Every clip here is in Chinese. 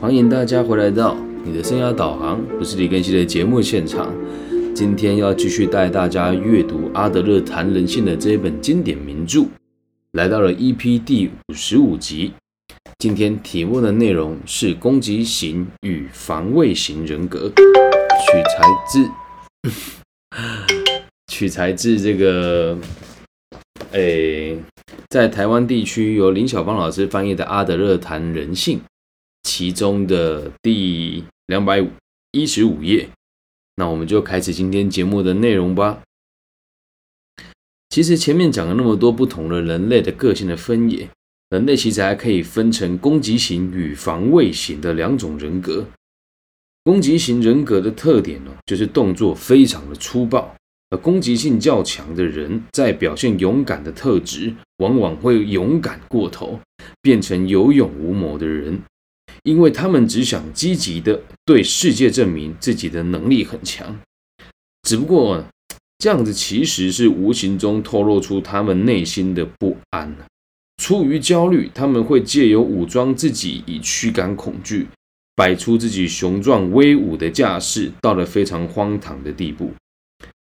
欢迎大家回来到你的生涯导航，我是李根熙的节目现场。今天要继续带大家阅读阿德勒谈人性的这一本经典名著，来到了 EP 第55集。今天题目的内容是攻击型与防卫型人格，取材自这个在台湾地区由林小芳老师翻译的《阿德勒谈人性》其中的第215页。那我们就开始今天节目的内容吧。其实前面讲了那么多不同的人类的个性的分野，人类其实还可以分成攻击型与防卫型的两种人格。攻击型人格的特点就是动作非常的粗暴，而攻击性较强的人在表现勇敢的特质，往往会勇敢过头，变成有勇无谋的人，因为他们只想积极的对世界证明自己的能力很强。只不过这样子其实是无形中透露出他们内心的不安。出于焦虑，他们会借由武装自己以驱赶恐惧，摆出自己雄壮威武的架势，到了非常荒唐的地步。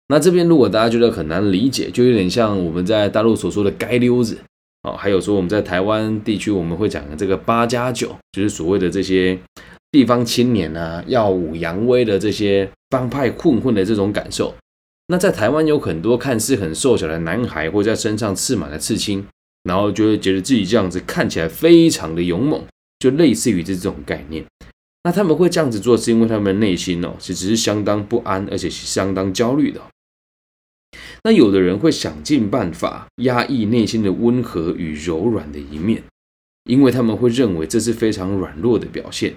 那这边如果大家觉得很难理解，就有点像我们在大陆所说的街溜子，还有说我们在台湾地区我们会讲的这个8+9，就是所谓的这些地方青年啊，耀武扬威的这些帮派混混的这种感受。那在台湾有很多看似很瘦小的男孩会在身上刺满了刺青，然后就会觉得自己这样子看起来非常的勇猛，就类似于这种概念。那他们会这样子做是因为他们内心其实是相当不安，而且是相当焦虑的。那有的人会想尽办法压抑内心的温和与柔软的一面，因为他们会认为这是非常软弱的表现。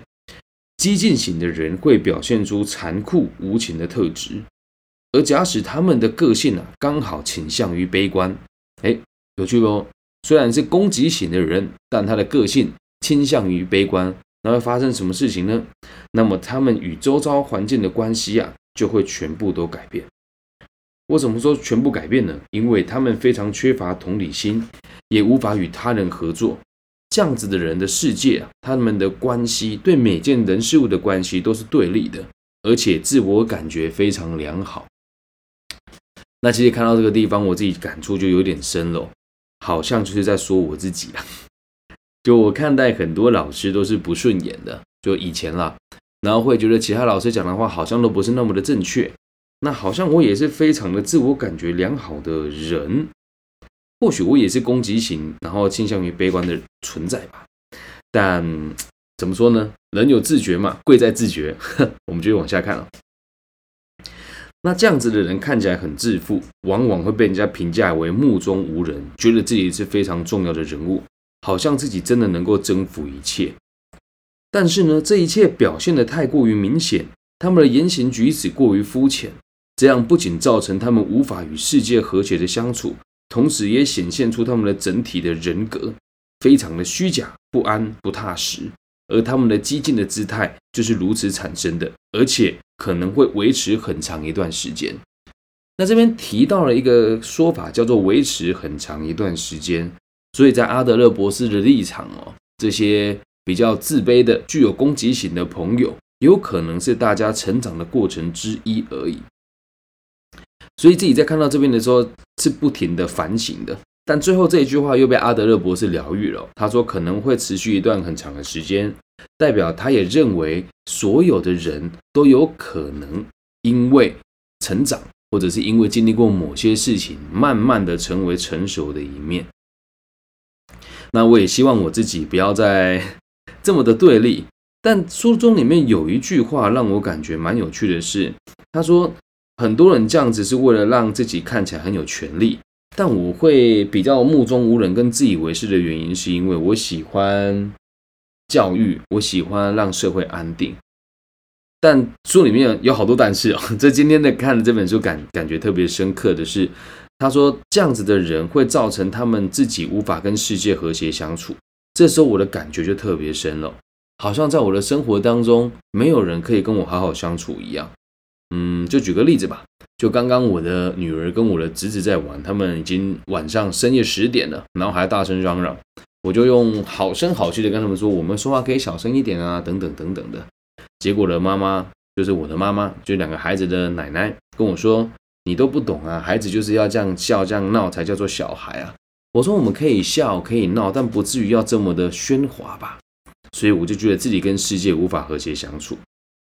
激进型的人会表现出残酷无情的特质，而假使他们的个性刚好倾向于悲观，有趣不？虽然是攻击型的人，但他的个性倾向于悲观，那会发生什么事情呢？那么他们与周遭环境的关系就会全部都改变。为什么说全部改变呢？因为他们非常缺乏同理心，也无法与他人合作。这样子的人的世界他们的关系，对每件人事物的关系都是对立的，而且自我感觉非常良好。那其实看到这个地方，我自己感触就有点深了，好像就是在说我自己就我看待很多老师都是不顺眼的，就以前啦，然后会觉得其他老师讲的话好像都不是那么的正确。那好像我也是非常的自我感觉良好的人，或许我也是攻击型，然后倾向于悲观的存在吧。但怎么说呢？人有自觉嘛，贵在自觉。我们就往下看了。那这样子的人看起来很自负，往往会被人家评价为目中无人，觉得自己是非常重要的人物，好像自己真的能够征服一切。但是呢，这一切表现得太过于明显，他们的言行举止过于肤浅。这样不仅造成他们无法与世界和谐的相处，同时也显现出他们的整体的人格非常的虚假、不安、不踏实，而他们的激进的姿态就是如此产生的，而且可能会维持很长一段时间。那这边提到了一个说法叫做维持很长一段时间，所以在阿德勒博士的立场这些比较自卑的、具有攻击型的朋友，有可能是大家成长的过程之一而已。所以自己在看到这边的时候是不停的反省的，但最后这一句话又被阿德勒博士疗愈了。他说可能会持续一段很长的时间，代表他也认为所有的人都有可能因为成长，或者是因为经历过某些事情，慢慢的成为成熟的一面。那我也希望我自己不要再这么的对立。但书中里面有一句话让我感觉蛮有趣的是，他说很多人这样子是为了让自己看起来很有权力，但我会比较目中无人跟自以为是的原因，是因为我喜欢教育，我喜欢让社会安定。但书里面有好多但是这今天的看了这本书感觉特别深刻的是，他说这样子的人会造成他们自己无法跟世界和谐相处。这时候我的感觉就特别深了，好像在我的生活当中没有人可以跟我好好相处一样。就举个例子吧，就刚刚我的女儿跟我的侄子在玩，他们已经晚上深夜10点了，然后还大声嚷嚷。我就用好声好气的跟他们说，我们说话可以小声一点啊，等等等等的。结果的妈妈，就是我的妈妈，就两个孩子的奶奶跟我说，你都不懂啊，孩子就是要这样笑这样闹才叫做小孩啊。我说我们可以笑可以闹，但不至于要这么的喧哗吧。所以我就觉得自己跟世界无法和谐相处。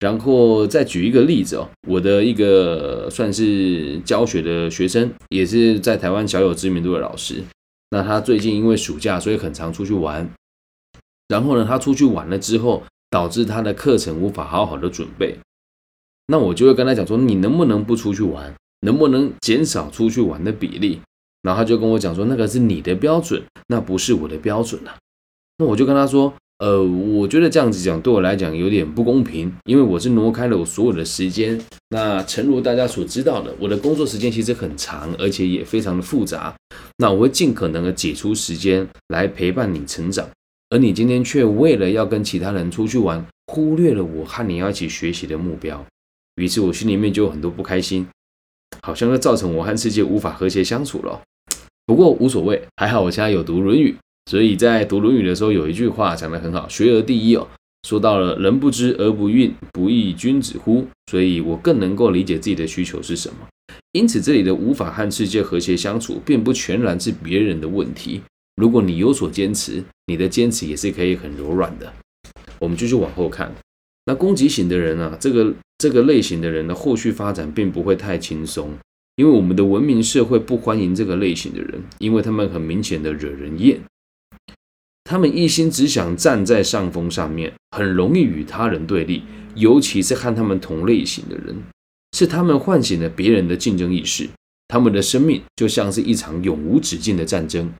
然后再举一个例子哦，我的一个算是教学的学生，也是在台湾小有知名度的老师，那他最近因为暑假所以很常出去玩，然后呢他出去玩了之后导致他的课程无法好好的准备。那我就会跟他讲说，你能不能不出去玩，能不能减少出去玩的比例。然后他就跟我讲说，那个是你的标准，那不是我的标准啊。那我就跟他说我觉得这样子讲对我来讲有点不公平，因为我是挪开了我所有的时间。那诚如大家所知道的，我的工作时间其实很长，而且也非常的复杂。那我会尽可能的挤出时间来陪伴你成长，而你今天却为了要跟其他人出去玩，忽略了我和你要一起学习的目标。于是我心里面就有很多不开心，好像就造成我和世界无法和谐相处了。不过无所谓，还好我现在有读《论语》，所以在读《论语》的时候有一句话讲得很好，学而第一哦，说到了人不知而不愠，不亦君子乎。所以我更能够理解自己的需求是什么。因此这里的无法和世界和谐相处并不全然是别人的问题，如果你有所坚持，你的坚持也是可以很柔软的。我们继续往后看，那攻击型的人啊，这个类型的人的后续发展并不会太轻松，因为我们的文明社会不欢迎这个类型的人，因为他们很明显的惹人厌，他们一心只想站在上风上面，很容易与他人对立，尤其是和他们同类型的人，是他们唤醒了别人的竞争意识，他们的生命就像是一场永无止境的战争，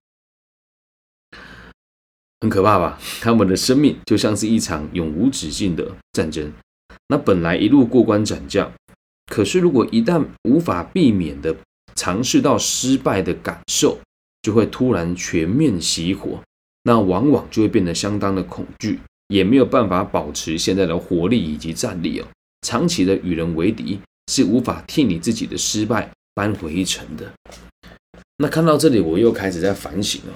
很可怕吧？他们的生命就像是一场永无止境的战争。那本来一路过关斩将，可是如果一旦无法避免的尝试到失败的感受，就会突然全面熄火。那往往就会变得相当的恐惧，也没有办法保持现在的活力以及战力哦。长期的与人为敌，是无法替你自己的失败扳回一城的。那看到这里，我又开始在反省哦。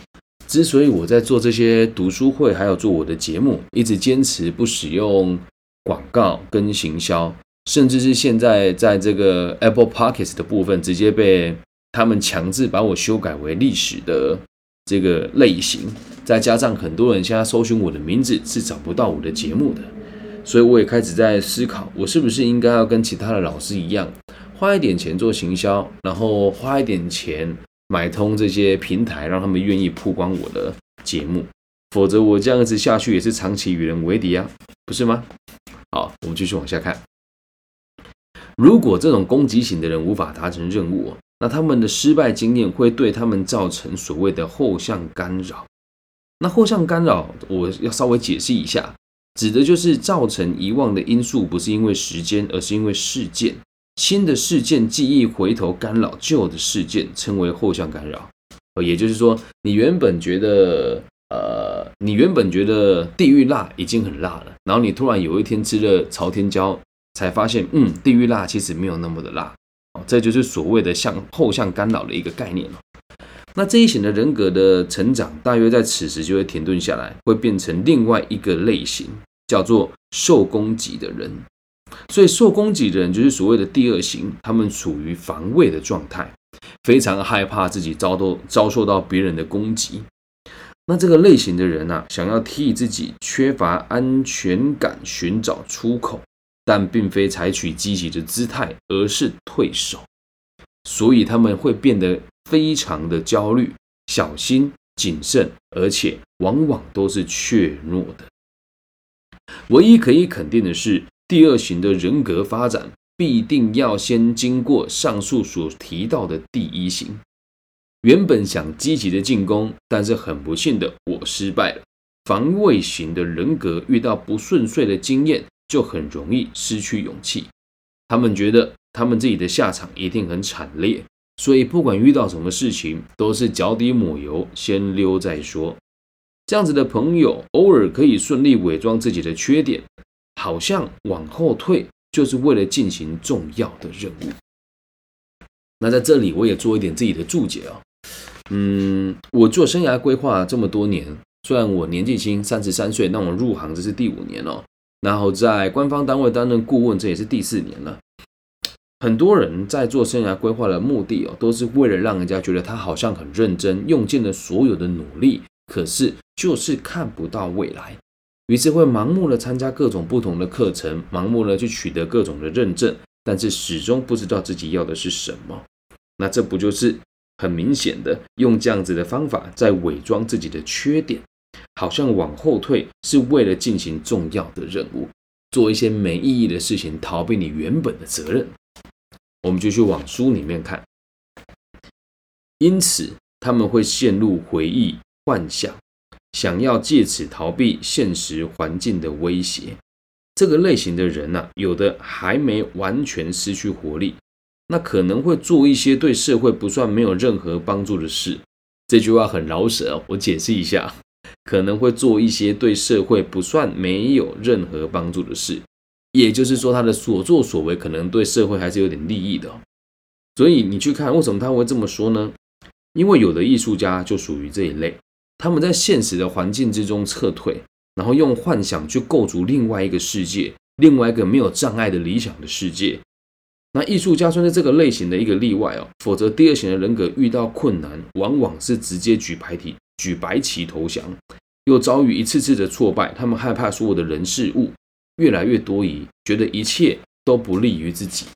之所以我在做这些读书会，还有做我的节目，一直坚持不使用广告跟行销，甚至是现在在这个 Apple Podcast 的部分，直接被他们强制把我修改为历史的这个类型，再加上很多人现在搜寻我的名字是找不到我的节目的，所以我也开始在思考，我是不是应该要跟其他的老师一样，花一点钱做行销，然后花一点钱买通这些平台，让他们愿意曝光我的节目，否则我这样子下去也是长期与人为敌啊，不是吗？好，我们继续往下看。如果这种攻击型的人无法达成任务，那他们的失败经验会对他们造成所谓的后向干扰。那后向干扰我要稍微解释一下，指的就是造成遗忘的因素不是因为时间，而是因为事件，新的事件记忆回头干扰旧的事件，称为后向干扰。也就是说你原本觉得地狱辣已经很辣了，然后你突然有一天吃了朝天椒，才发现地狱辣其实没有那么的辣，这就是所谓的后向干扰的一个概念。那这一型的人格的成长大约在此时就会停顿下来，会变成另外一个类型，叫做受攻击的人。所以受攻击的人就是所谓的第二型，他们处于防卫的状态，非常害怕自己遭受到别人的攻击。那这个类型的人啊，想要替自己缺乏安全感寻找出口，但并非采取积极的姿态，而是退守，所以他们会变得非常的焦虑、小心、谨慎，而且往往都是怯懦的。唯一可以肯定的是，第二型的人格发展必定要先经过上述所提到的第一型。原本想积极的进攻，但是很不幸的，我失败了。防卫型的人格遇到不顺遂的经验，就很容易失去勇气，他们觉得他们自己的下场一定很惨烈，所以不管遇到什么事情都是脚底抹油，先溜再说。这样子的朋友偶尔可以顺利伪装自己的缺点，好像往后退就是为了进行重要的任务。那在这里我也做一点自己的注解哦。我做生涯规划这么多年，虽然我年纪轻33岁，那我入行这是第5年哦，然后在官方单位担任顾问这也是第4年了。很多人在做生涯规划的目的哦，都是为了让人家觉得他好像很认真，用尽了所有的努力，可是就是看不到未来，于是会盲目的参加各种不同的课程，盲目的去取得各种的认证，但是始终不知道自己要的是什么。那这不就是很明显的用这样子的方法在伪装自己的缺点，好像往后退是为了进行重要的任务，做一些没意义的事情，逃避你原本的责任。我们就去往书里面看，因此他们会陷入回忆、幻想，想要借此逃避现实环境的威胁。这个类型的人啊，有的还没完全失去活力，那可能会做一些对社会不算没有任何帮助的事。这句话很饶舌哦，我解释一下，可能会做一些对社会不算没有任何帮助的事。也就是说，他的所作所为可能对社会还是有点利益的哦。所以你去看，为什么他会这么说呢？因为有的艺术家就属于这一类，他们在现实的环境之中撤退，然后用幻想去构筑另外一个世界，另外一个没有障碍的理想的世界。那艺术家算是这个类型的一个例外哦，否则第二型的人格遇到困难，往往是直接举白旗投降，又遭遇一次次的挫败，他们害怕所有的人事物，越来越多疑，觉得一切都不利于自己。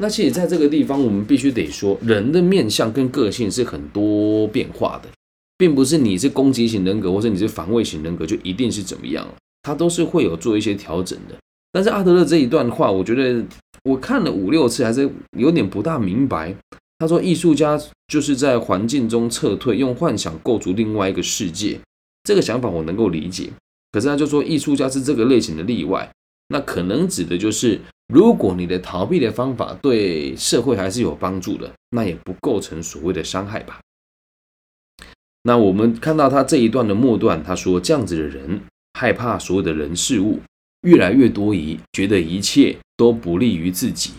那其实在这个地方我们必须得说，人的面相跟个性是很多变化的，并不是你是攻击型人格或者你是防卫型人格就一定是怎么样，它都是会有做一些调整的。但是阿德勒这一段话，我觉得我看了5、6次还是有点不大明白。他说艺术家就是在环境中撤退，用幻想构筑另外一个世界，这个想法我能够理解，可是他就说艺术家是这个类型的例外，那可能指的就是如果你的逃避的方法对社会还是有帮助的，那也不构成所谓的伤害吧。那我们看到他这一段的末段，他说这样子的人害怕所有的人事物，越来越多疑，觉得一切都不利于自己。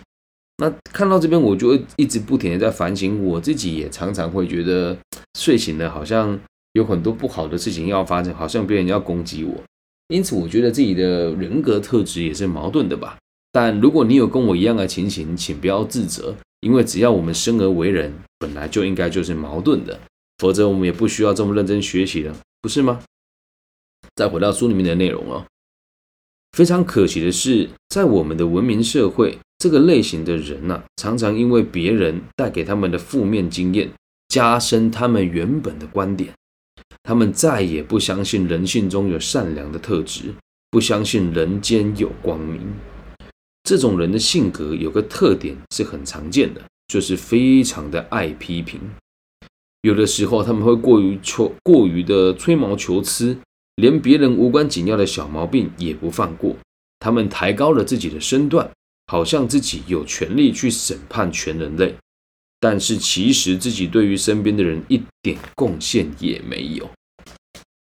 那看到这边我就一直不停的在反省，我自己也常常会觉得睡醒了好像有很多不好的事情要发生，好像别人要攻击我，因此我觉得自己的人格特质也是矛盾的吧。但如果你有跟我一样的情形，请不要自责，因为只要我们生而为人，本来就应该就是矛盾的，否则我们也不需要这么认真学习了，不是吗？再回到书里面的内容哦，非常可惜的是，在我们的文明社会，这个类型的人啊，常常因为别人带给他们的负面经验，加深他们原本的观点。他们再也不相信人性中有善良的特质，不相信人间有光明。这种人的性格有个特点是很常见的，就是非常的爱批评。有的时候他们会过于的吹毛求疵，连别人无关紧要的小毛病也不放过。他们抬高了自己的身段，好像自己有权利去审判全人类。但是其实自己对于身边的人一点贡献也没有。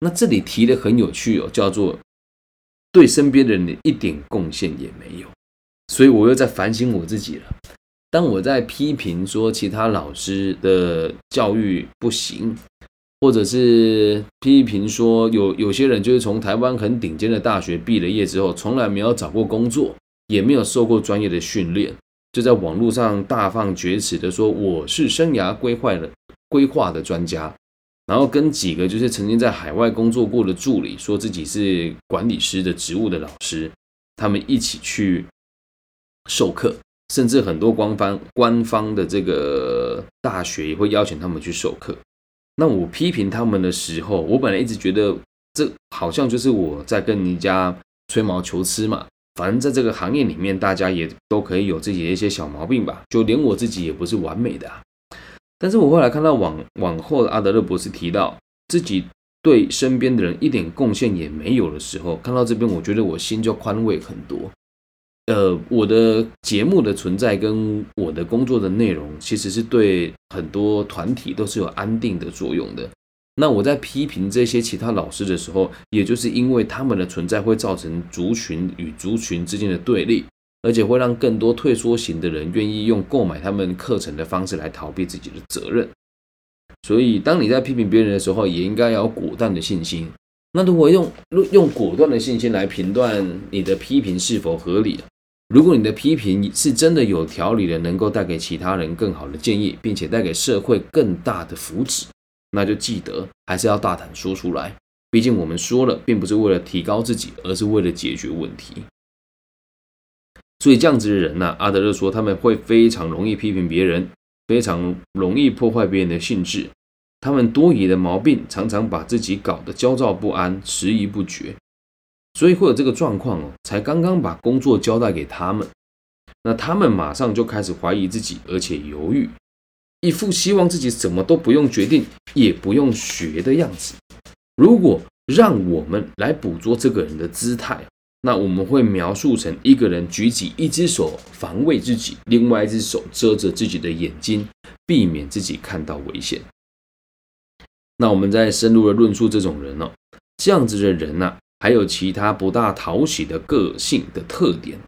那这里提的很有趣哦，叫做对身边的人一点贡献也没有。所以我又在反省我自己了。当我在批评说其他老师的教育不行，或者是批评说有些人就是从台湾很顶尖的大学毕了业之后，从来没有找过工作，也没有受过专业的训练，就在网络上大放厥词的说我是生涯规划的专家，然后跟几个就是曾经在海外工作过的助理说自己是管理师的职务的老师，他们一起去授课，甚至很多官方的这个大学也会邀请他们去授课。那我批评他们的时候，我本来一直觉得这好像就是我在跟人家吹毛求疵嘛，反正在这个行业里面大家也都可以有自己的一些小毛病吧，就连我自己也不是完美的啊。但是我后来看到往后的阿德勒博士提到自己对身边的人一点贡献也没有的时候，看到这边我觉得我心就宽慰很多。我的节目的存在跟我的工作的内容其实是对很多团体都是有安定的作用的。那我在批评这些其他老师的时候，也就是因为他们的存在会造成族群与族群之间的对立，而且会让更多退缩型的人愿意用购买他们课程的方式来逃避自己的责任。所以当你在批评别人的时候，也应该要有果断的信心。那如果用果断的信心来评断你的批评是否合理，如果你的批评是真的有条理的，能够带给其他人更好的建议，并且带给社会更大的福祉，那就记得还是要大胆说出来。毕竟我们说了，并不是为了提高自己，而是为了解决问题。所以这样子的人啊，阿德勒说他们会非常容易批评别人，非常容易破坏别人的兴致。他们多疑的毛病常常把自己搞得焦躁不安，迟疑不决，所以会有这个状况哦。才刚刚把工作交代给他们，那他们马上就开始怀疑自己，而且犹豫，一副希望自己什么都不用决定，也不用学的样子。如果让我们来捕捉这个人的姿态，那我们会描述成一个人举起一只手防卫自己，另外一只手遮着自己的眼睛，避免自己看到危险。那我们再深入的论述这种人哦，这样子的人啊，还有其他不大讨喜的个性的特点。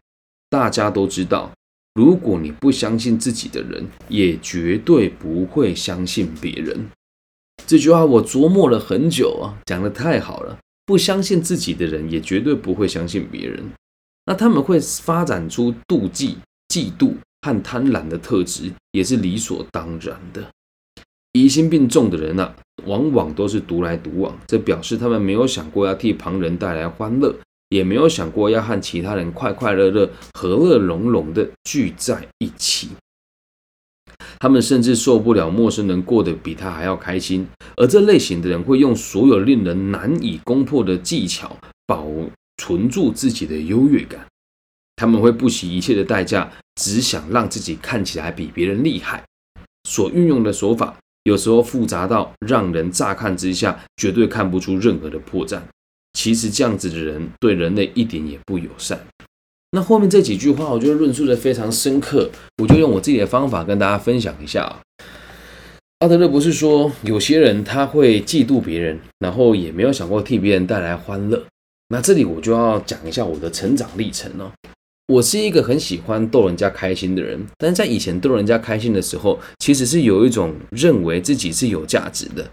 大家都知道，如果你不相信自己的人，也绝对不会相信别人。这句话我琢磨了很久啊，讲得太好了。不相信自己的人，也绝对不会相信别人。那他们会发展出妒忌、嫉妒和贪婪的特质，也是理所当然的。疑心病重的人啊，往往都是独来独往，这表示他们没有想过要替旁人带来欢乐，也没有想过要和其他人快快乐乐、和乐融融的聚在一起。他们甚至受不了陌生人过得比他还要开心，而这类型的人会用所有令人难以攻破的技巧保存住自己的优越感。他们会不惜一切的代价，只想让自己看起来比别人厉害。所运用的手法有时候复杂到让人乍看之下绝对看不出任何的破绽。其实这样子的人对人类一点也不友善。那后面这几句话我觉得论述的非常深刻，我就用我自己的方法跟大家分享一下啊。阿德勒不是说有些人他会嫉妒别人，然后也没有想过替别人带来欢乐。那这里我就要讲一下我的成长历程哦。我是一个很喜欢逗人家开心的人，但是在以前逗人家开心的时候，其实是有一种认为自己是有价值的，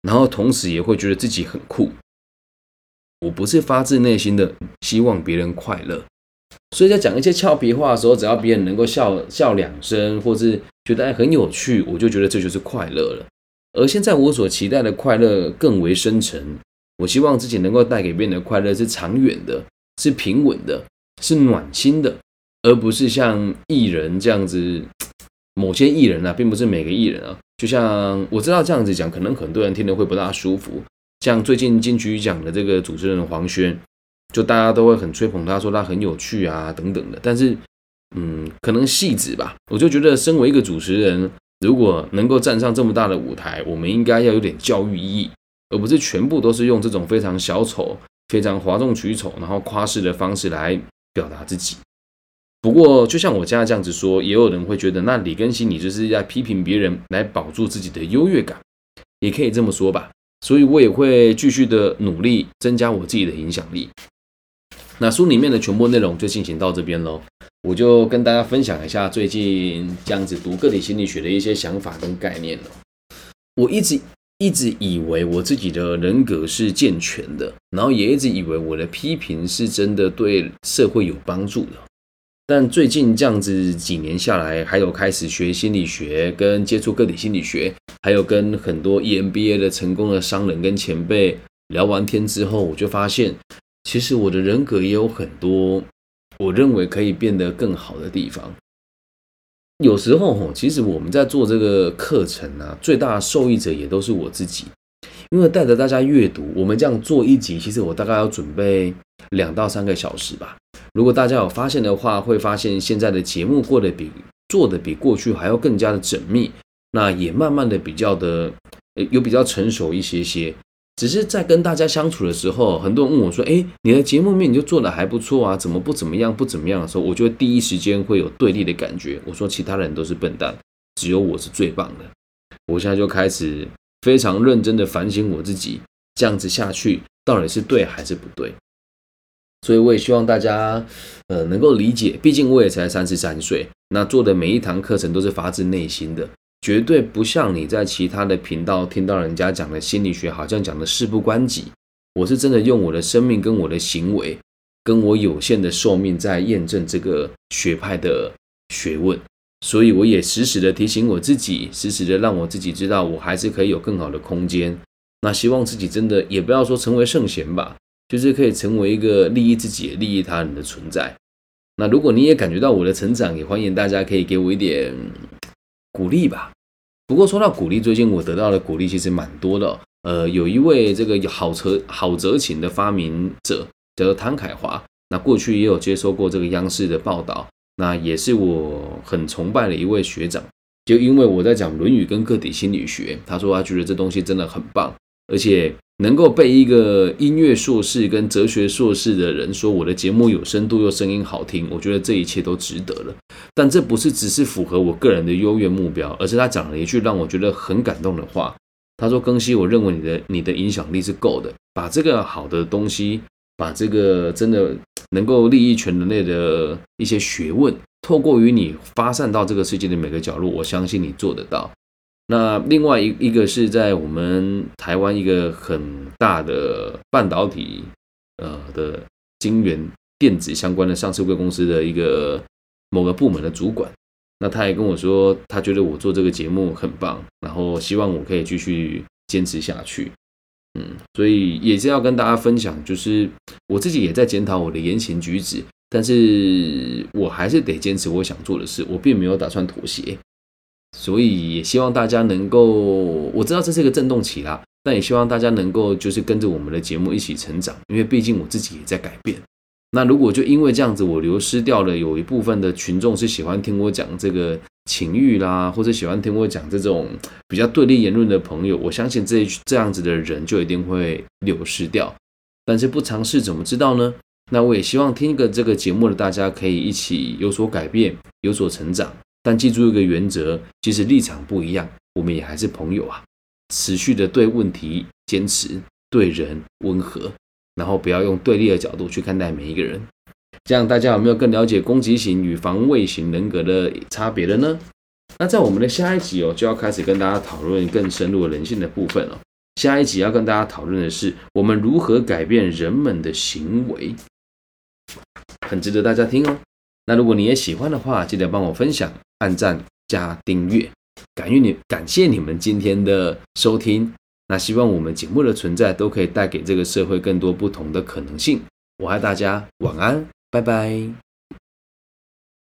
然后同时也会觉得自己很酷。我不是发自内心的希望别人快乐，所以在讲一些俏皮话的时候，只要别人能够笑两声，或是觉得很有趣，我就觉得这就是快乐了。而现在我所期待的快乐更为深沉，我希望自己能够带给别人的快乐是长远的，是平稳的，是暖心的，而不是像艺人这样子。某些艺人啊，并不是每个艺人啊，就像我知道这样子讲，可能很多人听得会不大舒服。像最近金曲奖的这个主持人黄轩，就大家都会很吹捧他，说他很有趣啊等等的。但是，可能戏子吧，我就觉得身为一个主持人，如果能够站上这么大的舞台，我们应该要有点教育意义，而不是全部都是用这种非常小丑、非常哗众取宠，然后夸饰的方式来表达自己。不过就像我家这样子说，也有人会觉得，那李根熙你就是在批评别人来保住自己的优越感，也可以这么说吧。所以我也会继续的努力增加我自己的影响力。那书里面的全部内容就进行到这边咯，我就跟大家分享一下最近这样子读个体心理学的一些想法跟概念咯。我一直以为我自己的人格是健全的，然后也一直以为我的批评是真的对社会有帮助的。但最近这样子几年下来，还有开始学心理学，跟接触个体心理学，还有跟很多 EMBA 的成功的商人跟前辈聊完天之后，我就发现其实我的人格也有很多我认为可以变得更好的地方。有时候其实我们在做这个课程啊，最大的受益者也都是我自己。因为带着大家阅读，我们这样做一集，其实我大概要准备2到3个小时吧。如果大家有发现的话，会发现现在的节目做得比过去还要更加的缜密，那也慢慢的比较成熟一些些。只是在跟大家相处的时候，很多人问我说，你的节目面你就做得还不错啊，怎么不怎么样的时候，我就第一时间会有对立的感觉。我说其他人都是笨蛋，只有我是最棒的。我现在就开始非常认真的反省我自己，这样子下去到底是对还是不对。所以我也希望大家能够理解，毕竟我也才33岁，那做的每一堂课程都是发自内心的。绝对不像你在其他的频道听到人家讲的心理学，好像讲的事不关己。我是真的用我的生命跟我的行为跟我有限的寿命在验证这个学派的学问，所以我也时时的提醒我自己，时时的让我自己知道我还是可以有更好的空间。那希望自己真的也不要说成为圣贤吧，就是可以成为一个利益自己利益他人的存在。那如果你也感觉到我的成长，也欢迎大家可以给我一点鼓励吧。不过说到鼓励，最近我得到的鼓励其实蛮多的。有一位这个好折琴的发明者叫做汤凯华，那过去也有接受过这个央视的报道，那也是我很崇拜的一位学长。就因为我在讲论语跟个体心理学，他说他觉得这东西真的很棒，而且能够被一个音乐硕士跟哲学硕士的人说我的节目有深度又声音好听，我觉得这一切都值得了。但这不是只是符合我个人的优越目标，而是他讲了一句让我觉得很感动的话。他说，根熙，我认为你的影响力是够的，把这个好的东西，把这个真的能够利益全人类的一些学问，透过于你发散到这个世界的每个角落，我相信你做得到。那另外一个是在我们台湾一个很大的半导体的晶圆电子相关的上市贵公司的一个某个部门的主管，那他也跟我说他觉得我做这个节目很棒，然后希望我可以继续坚持下去。所以也是要跟大家分享，就是我自己也在检讨我的言行举止，但是我还是得坚持我想做的事，我并没有打算妥协。所以也希望大家能够，我知道这是一个震动期啦，但也希望大家能够就是跟着我们的节目一起成长，因为毕竟我自己也在改变。那如果就因为这样子我流失掉了有一部分的群众是喜欢听我讲这个情欲啦，或者喜欢听我讲这种比较对立言论的朋友，我相信这样子的人就一定会流失掉。但是不尝试怎么知道呢？那我也希望听这个节目的大家可以一起有所改变，有所成长。但记住一个原则，即使立场不一样，我们也还是朋友啊！持续的对问题坚持，对人温和，然后不要用对立的角度去看待每一个人。这样大家有没有更了解攻击型与防卫型人格的差别了呢？那在我们的下一集就要开始跟大家讨论更深入的人性的部分。下一集要跟大家讨论的是我们如何改变人们的行为，很值得大家听。那如果你也喜欢的话，记得帮我分享、按赞加订阅，感谢你们今天的收听。那希望我们节目的存在都可以带给这个社会更多不同的可能性。我爱大家，晚安，拜拜。